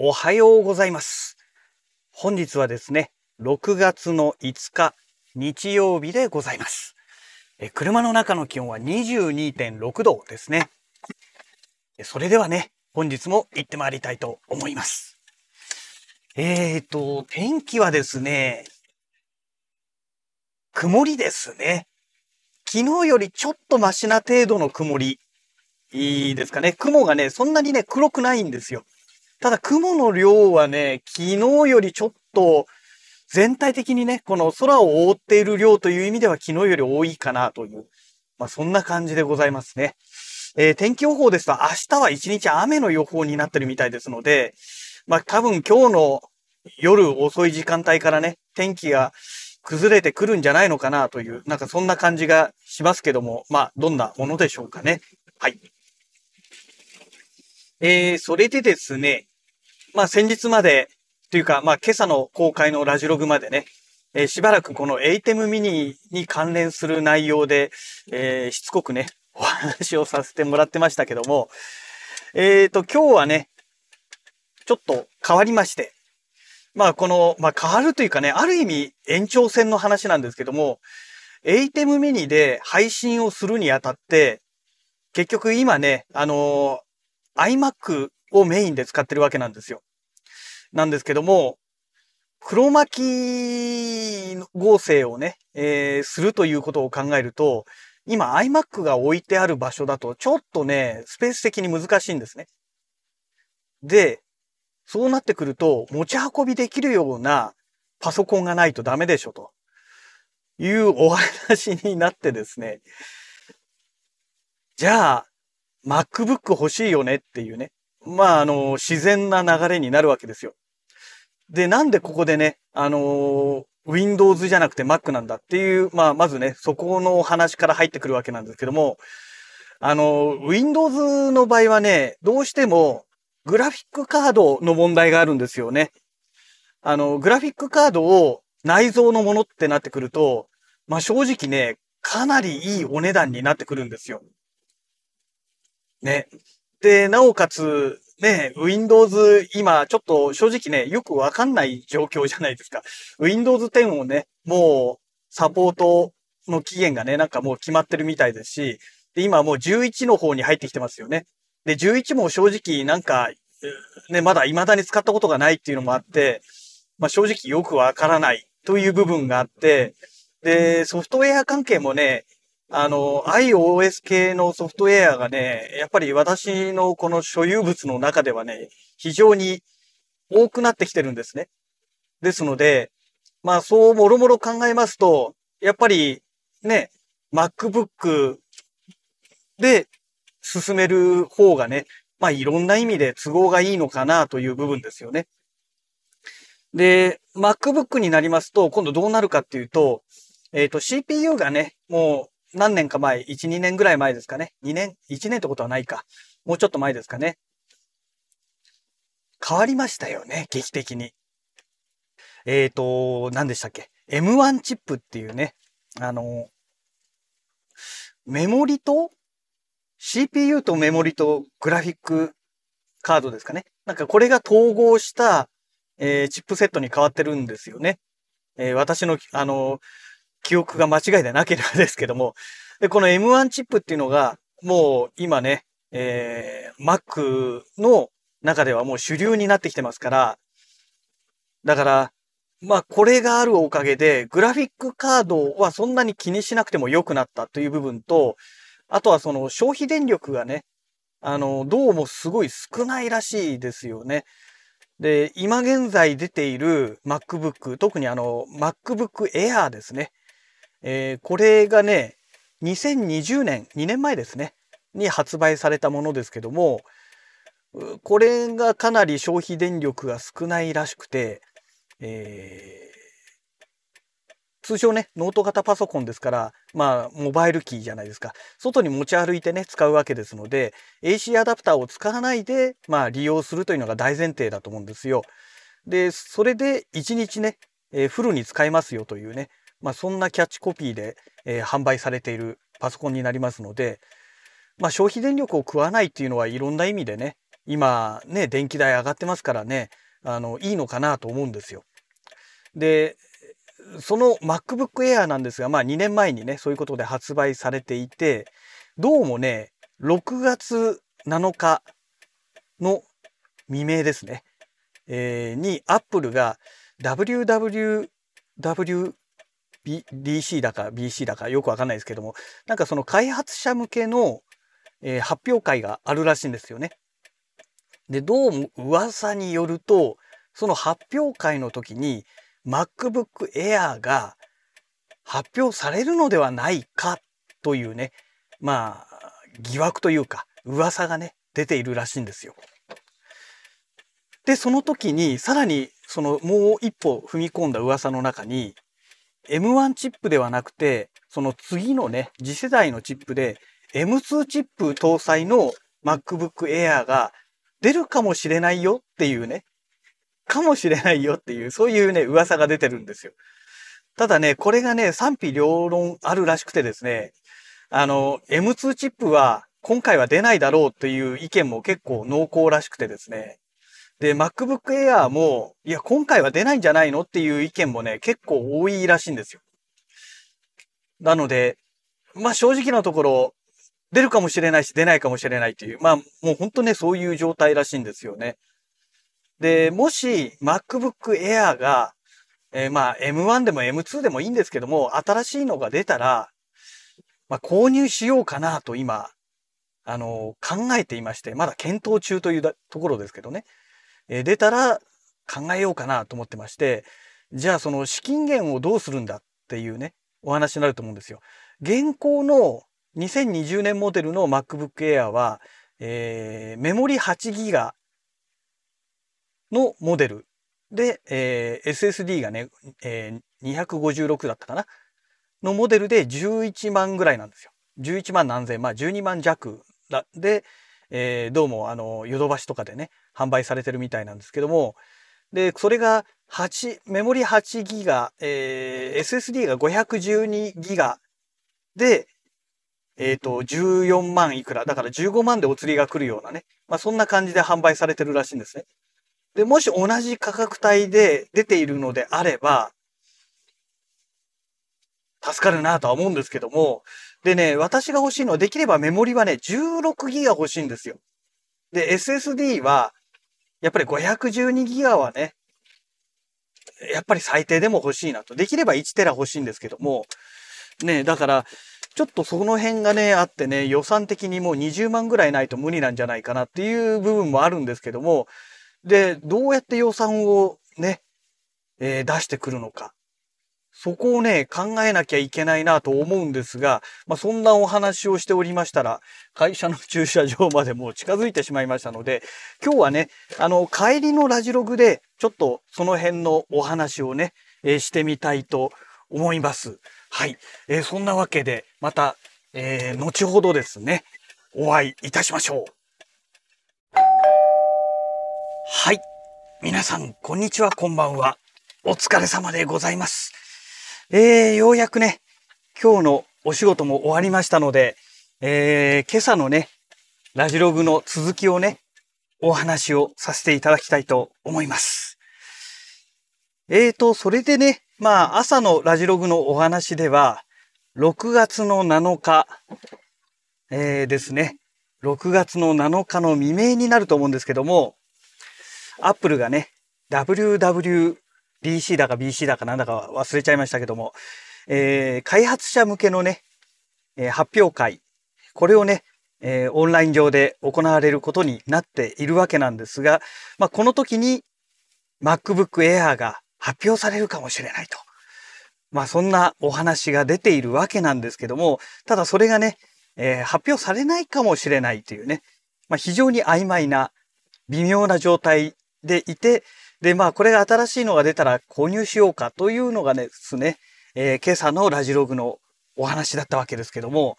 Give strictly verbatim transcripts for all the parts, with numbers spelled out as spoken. おはようございます。本日はですね、ろくがつのいつか日曜日でございます。え車の中の気温は にじゅうにてんろくどですね。それではね、本日も行ってまいりたいと思います。えーと、天気はですね、曇りですね。昨日よりちょっとマシな程度の曇りですかね。雲がね、そんなにね、黒くないんですよ。ただ雲の量はね、昨日よりちょっと全体的にね、この空を覆っている量という意味では昨日より多いかなという、まあそんな感じでございますね。えー、天気予報ですと明日は一日雨の予報になってるみたいですので、まあ多分今日の夜遅い時間帯からね、天気が崩れてくるんじゃないのかなという、なんかそんな感じがしますけども、まあどんなものでしょうかね。はい。えー、それでですね、まあ先日までというか、まあ今朝の公開のラジログまでね、えー、しばらくこのエイテムミニに関連する内容で、えー、しつこくね、お話をさせてもらってましたけども、えーと、今日はね、ちょっと変わりまして、まあこの、まあ変わるというかね、ある意味延長線の話なんですけども、エイテムミニで配信をするにあたって、結局今ね、あのー、iMac をメインで使ってるわけなんですよ。なんですけども、黒巻き合成をね、えー、するということを考えると、今 iMac が置いてある場所だとちょっとね、スペース的に難しいんですね。で、そうなってくると持ち運びできるようなパソコンがないとダメでしょというお話になってですね。じゃあ、MacBook 欲しいよねっていうね。まあ、あの、自然な流れになるわけですよ。で、なんでここでね、あの、Windows じゃなくて Mac なんだっていう、まあ、まずね、そこのお話から入ってくるわけなんですけども、あの、Windows の場合はね、どうしてもグラフィックカードの問題があるんですよね。あの、グラフィックカードを内蔵のものってなってくると、まあ、正直ね、かなりいいお値段になってくるんですよ。ね。で、なおかつ、ね、Windows、今、ちょっと正直ね、よくわかんない状況じゃないですか。ウィンドウズテンをね、もう、サポートの期限がね、なんかもう決まってるみたいですし、で、今もうじゅういちの方に入ってきてますよね。で、じゅういちも正直、なんか、ね、まだ未だに使ったことがないっていうのもあって、まあ正直よくわからないという部分があって、で、ソフトウェア関係もね、あの、iOS 系のソフトウェアがね、やっぱり私のこの所有物の中ではね、非常に多くなってきてるんですね。ですので、まあそうもろもろ考えますと、やっぱりね、MacBook で進める方がね、まあいろんな意味で都合がいいのかなという部分ですよね。で、MacBook になりますと、今度どうなるかっていうと、えっと シーピーユー がね、もう、何年か前、いち、にねんぐらい前ですかね。にねん、いちねんってことはないか。もうちょっと前ですかね。変わりましたよね、劇的に。えっと、何でしたっけ。エムワン チップっていうね、あの、メモリと、シーピーユー とメモリとグラフィックカードですかね。なんかこれが統合した、えー、チップセットに変わってるんですよね。えー、私の、あの、記憶が間違いでなければですけども。で、この エムワン チップっていうのが、もう今ね、えー、Mac の中ではもう主流になってきてますから、だから、まあこれがあるおかげで、グラフィックカードはそんなに気にしなくても良くなったという部分と、あとはその消費電力がね、あの、どうもすごい少ないらしいですよね。で、今現在出ている MacBook、特にあの、MacBook Air ですね。えー、これがね、にせんにじゅうねん、にねんまえですね、に発売されたものですけども、これがかなり消費電力が少ないらしくて、えー、通常ね、ノート型パソコンですから、まあ、モバイルキーじゃないですか。外に持ち歩いてね、使うわけですので、エーシー アダプターを使わないで、まあ、利用するというのが大前提だと思うんですよ。で、それでいちにちね、えー、フルに使えますよというね、まあそんなキャッチコピーで、えー、販売されているパソコンになりますので、まあ消費電力を食わないっていうのはいろんな意味でね、今ね電気代上がってますからね、あのいいのかなと思うんですよ。でその MacBook Air なんですが、まあにねんまえにねそういうことで発売されていて、どうもねろくがつなのかの未明ですね、えー、に Apple が ダブリューダブリューダブリューディーシー だか ビーシー だかよくわかんないですけども、なんかその開発者向けの、えー、発表会があるらしいんですよね。でどうも噂によると、その発表会の時に MacBook Air が発表されるのではないかというね、まあ疑惑というか噂がね出ているらしいんですよ。でその時にさらにそのもう一歩踏み込んだ噂の中に エムワン チップではなくて、その次のね次世代のチップで エムツー チップ搭載の MacBook Air が出るかもしれないよっていうね、かもしれないよっていうそういうね噂が出てるんですよ。ただねこれがね賛否両論あるらしくてですね、あの エムツー チップは今回は出ないだろうという意見も結構濃厚らしくてですね、で MacBook Air もいや今回は出ないんじゃないのっていう意見もね結構多いらしいんですよ。なのでまあ正直なところ出るかもしれないし出ないかもしれないという、まあもう本当ねそういう状態らしいんですよね。でもし MacBook Air が、えー、まあ エムワン でも エムツー でもいいんですけども、新しいのが出たら、まあ、購入しようかなと今あの考えていまして、まだ検討中というところですけどね、えー、出たら考えようかなと思ってまして、じゃあその資金源をどうするんだっていうねお話になると思うんですよ。現行のにせんにじゅうねんモデルの MacBook Air は、えー、メモリ はちギガバイト のモデルで、えー、エスエスディー がね、えー、にひゃくごじゅうろくだったかなのモデルでじゅういちまんぐらいなんですよ。じゅういちまんなんぜん、まあじゅうにまんじゃくで、えー、どうもあのヨドバシとかでね販売されてるみたいなんですけども、でそれがはちメモリ はちギガバイト、えー、エスエスディー が ごひゃくじゅうにギガバイト でえーと、じゅうよんまんいくらだからじゅうごまんでお釣りが来るようなね、まあ、そんな感じで販売されてるらしいんですね。でもし同じ価格帯で出ているのであれば助かるなとは思うんですけども、でね私が欲しいのはできればメモリはねじゅうろくギガ欲しいんですよ。で エスエスディー はやっぱりごひゃくじゅうにギガはねやっぱり最低でも欲しいなと、できればいちテラ欲しいんですけどもね、だからちょっとその辺がねあってね、予算的にもうにじゅうまんぐらいないと無理なんじゃないかなっていう部分もあるんですけども、でどうやって予算をね、えー、出してくるのか、そこをね考えなきゃいけないなと思うんですが、まあ、そんなお話をしておりましたら会社の駐車場までもう近づいてしまいましたので、今日はねあの帰りのラジログでちょっとその辺のお話をね、えー、してみたいと思います。はい、えー、そんなわけでまた、えー、後ほどですねお会いいたしましょう。はい、皆さんこんにちは、こんばんは、お疲れ様でございます。えー、ようやくね今日のお仕事も終わりましたので、えー、今朝のねラジログの続きをねお話をさせていただきたいと思います。えーとそれでねまあ朝のラジログのお話ではろくがつのなのか、えー、ですねろくがつのなのかの未明になると思うんですけども、 Apple がね ダブリューダブリューディーシー だか ビーシー だかなんだか忘れちゃいましたけども、えー、開発者向けのね、えー、発表会、これをね、えー、オンライン上で行われることになっているわけなんですが、まあ、この時に MacBook Air が発表されるかもしれないと、まあそんなお話が出ているわけなんですけども、ただそれがね、えー、発表されないかもしれないというね、まあ、非常に曖昧な微妙な状態でいて、でまあこれが新しいのが出たら購入しようかというのがですね、えー、今朝のラジログのお話だったわけですけども、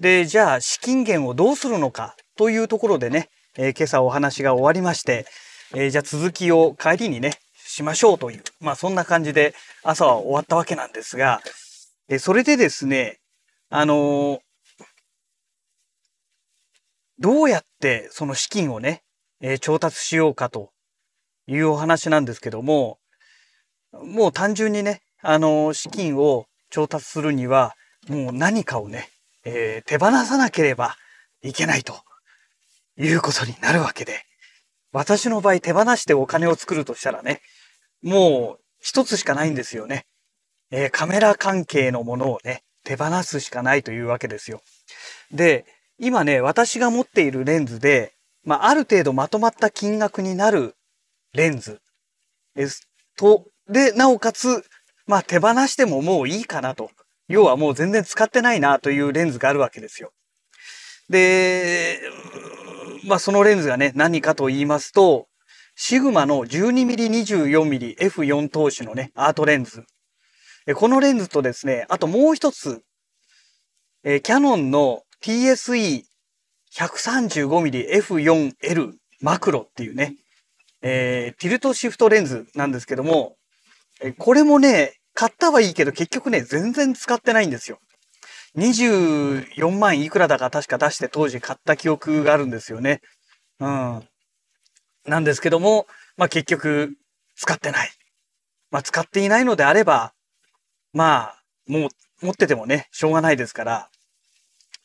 でじゃあ資金源をどうするのかというところでね、えー、今朝お話が終わりまして、えー、じゃあ続きを帰りにねしましょうという、まあそんな感じで朝は終わったわけなんですが、えそれでですねあのー、どうやってその資金をね、えー、調達しようかというお話なんですけども、もう単純にね、あの、資金を調達するには、もう何かをね、えー、手放さなければいけないということになるわけで、私の場合手放してお金を作るとしたらね、もう一つしかないんですよね。えー、カメラ関係のものをね、手放すしかないというわけですよ。で、今ね、私が持っているレンズで、まあ、ある程度まとまった金額になるレンズですと、で、なおかつ、まあ、手放してももういいかなと。要はもう全然使ってないなというレンズがあるわけですよ。で、まあ、そのレンズがね、何かと言いますと、シグマの じゅうにミリ、にじゅうよんミリ、エフよん 投資のね、アートレンズ。このレンズとですね、あともう一つ、えー、キヤノンの ティーエスイーいちさんごミリ、エフよんエル マクロっていうね、えー、ティルトシフトレンズなんですけども、これもね、買ったはいいけど結局ね、全然使ってないんですよ。にじゅうよんまんいくらだか確か出して当時買った記憶があるんですよね。うん。なんですけども、まあ結局使ってない。まあ使っていないのであれば、まあもう持っててもね、しょうがないですから、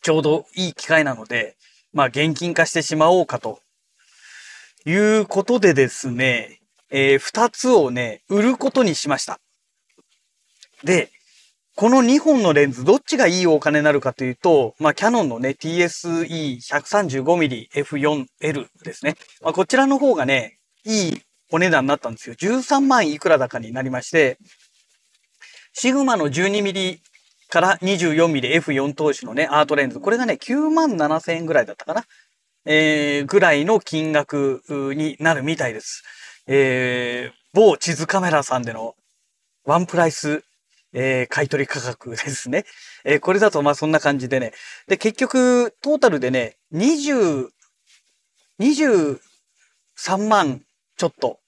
ちょうどいい機会なので、まあ現金化してしまおうかということでですね、えー、ふたつをね、売ることにしました。で、このにほんのレンズ、どっちがいいお金になるかというと、まあ、キヤノンのね、ティーエスイーいちさんごミリ、エフよんエル ですね。まあ、こちらの方がね、いいお値段になったんですよ。じゅうさんまんいくら高になりまして、シグマの じゅうにミリからにじゅうよんミリ、エフよん 投資のね、アートレンズ、これがね、きゅうまんななせんえんぐらいだったかな。えー、ぐらいの金額になるみたいです。えー、某地図カメラさんでのワンプライス、えー、買い取り価格ですね。えー、これだとまあそんな感じでね。で、結局、トータルでね、にじゅう、にじゅうさんまんちょっと。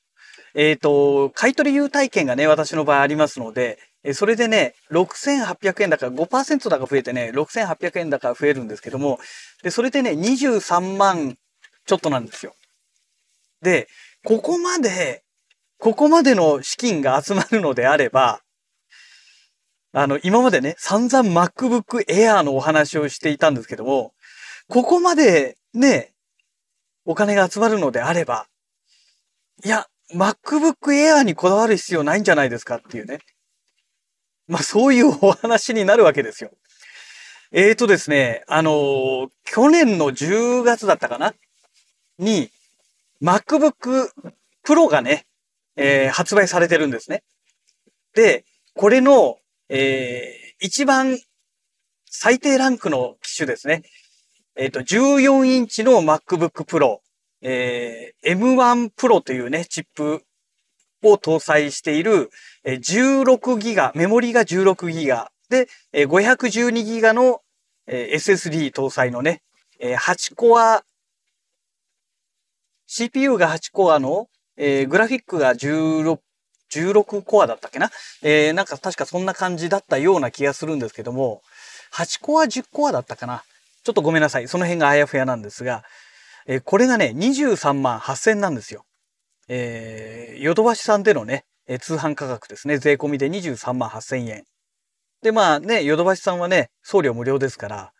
えっと、買い取り優待券がね、私の場合ありますので、えー、それでね、ろくせんはっぴゃくえんだか ごパーセント だか増えてね、ろくせんはっぴゃくえんだか増えるんですけども、で、それでね、にじゅうさんまんちょっとなんですよ。で、ここまで、ここまでの資金が集まるのであれば、あの、今までね、散々 MacBook Air のお話をしていたんですけども、ここまでね、お金が集まるのであれば、いや、MacBook Air にこだわる必要ないんじゃないですかっていうね。まあ、そういうお話になるわけですよ。えーとですね、あのー、去年のじゅうがつだったかなに、MacBook Pro がね、えー、発売されてるんですね。で、これの、えー、一番最低ランクの機種ですね。えっと、じゅうよんインチの MacBook Pro、えー、エムワン Pro というね、チップを搭載している、えー、じゅうろくギガ、メモリが じゅうろくギガ で、えー、ごひゃくじゅうにギガ の、えー、エスエスディー 搭載のね、えー、はちコア、シーピーユー がはちコアのえー、グラフィックがじゅうろくコアだったっけな、えー、なんか確かそんな感じだったような気がするんですけども、はちコアじゅっコアだったかな、ちょっとごめんなさい、その辺があやふやなんですが、えー、これがね、にじゅうさんまんはっせんえんなんですよ。えー、ヨドバシさんでのね、えー、通販価格ですね、税込みでにじゅうさんまんはっせんえん。で、まあね、ヨドバシさんはね、送料無料ですから、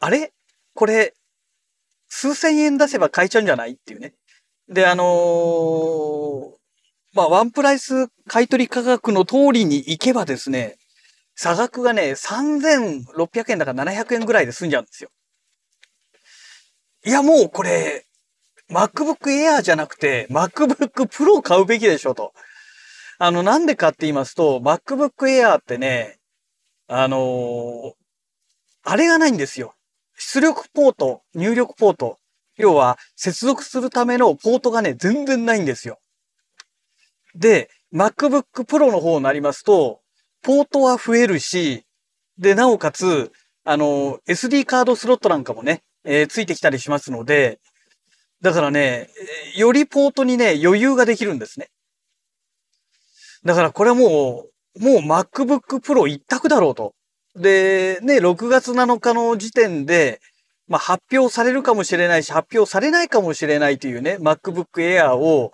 あれこれ、数千円出せば買えちゃうんじゃないっていうね。で、あのー、まあ、ワンプライス買い取り価格の通りに行けばですね、差額がね、さんぜんろっぴゃくえんだからななひゃくえんぐらいで済んじゃうんですよ。いや、もうこれ、MacBook Air じゃなくて、MacBook Pro 買うべきでしょ、と。あの、なんでかって言いますと、MacBook Air ってね、あのー、あれがないんですよ。出力ポート、入力ポート。要は、接続するためのポートがね、全然ないんですよ。で、MacBook Pro の方になりますと、ポートは増えるし、で、なおかつ、あの、エスディー カードスロットなんかもね、えー、ついてきたりしますので、だからね、よりポートにね、余裕ができるんですね。だからこれはもう、もう MacBook Pro 一択だろうと。で、ね、ろくがつなのかの時点で、まあ、発表されるかもしれないし、発表されないかもしれないというね、MacBook Air を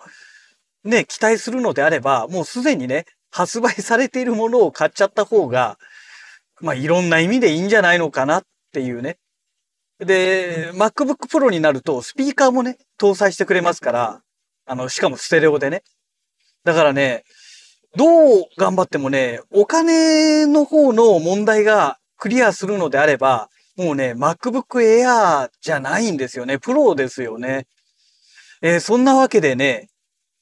ね、期待するのであれば、もうすでにね、発売されているものを買っちゃった方が、まあ、いろんな意味でいいんじゃないのかなっていうね。で、MacBook Pro になると、スピーカーもね、搭載してくれますから、あの、しかもステレオでね。だからね、どう頑張ってもね、お金の方の問題がクリアするのであれば、もうね、MacBook Air じゃないんですよね。Pro ですよね。えー、そんなわけでね、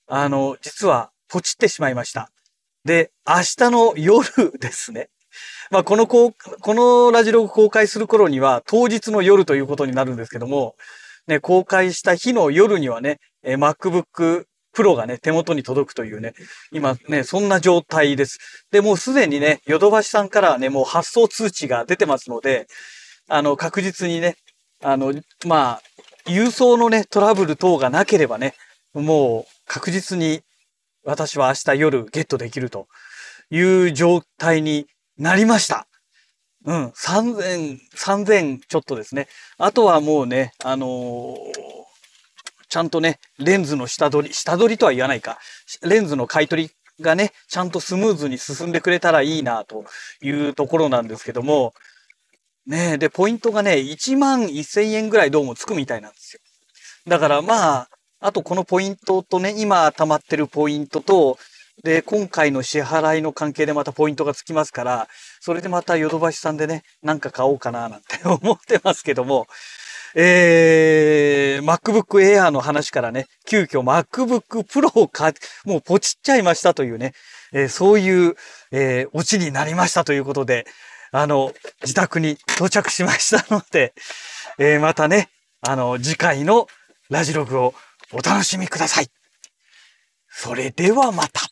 あの、実はポチってしまいました。で、明日の夜ですね。まあ、このこう、このラジログ公開する頃には当日の夜ということになるんですけども、ね、公開した日の夜にはね、えー、MacBook Pro がね、手元に届くというね、今ね、そんな状態です。で、もうすでにね、ヨドバシさんからね、もう発送通知が出てますので、あの、確実にね、あの、まあ、郵送のね、トラブル等がなければね、もう確実に私は明日夜ゲットできるという状態になりました。うん、さんぜん、さんぜんちょっとですね。あとはもうね、あのー、ちゃんとね、レンズの下取り、下取りとは言わないか、レンズの買い取りがね、ちゃんとスムーズに進んでくれたらいいなというところなんですけども、ねえ、で、ポイントがね、いちまんせんえんぐらいどうもつくみたいなんですよ。だからまあ、あとこのポイントとね、今溜まってるポイントと、で、今回の支払いの関係でまたポイントがつきますから、それでまたヨドバシさんでね、なんか買おうかななんて思ってますけども、えー、MacBook Air の話からね、急遽 MacBook Pro を買、もうポチっちゃいましたというね、えー、そういう、えー、オチになりましたということで、あの、自宅に到着しましたので、えー、またね、あの、次回のラジログをお楽しみください。それではまた。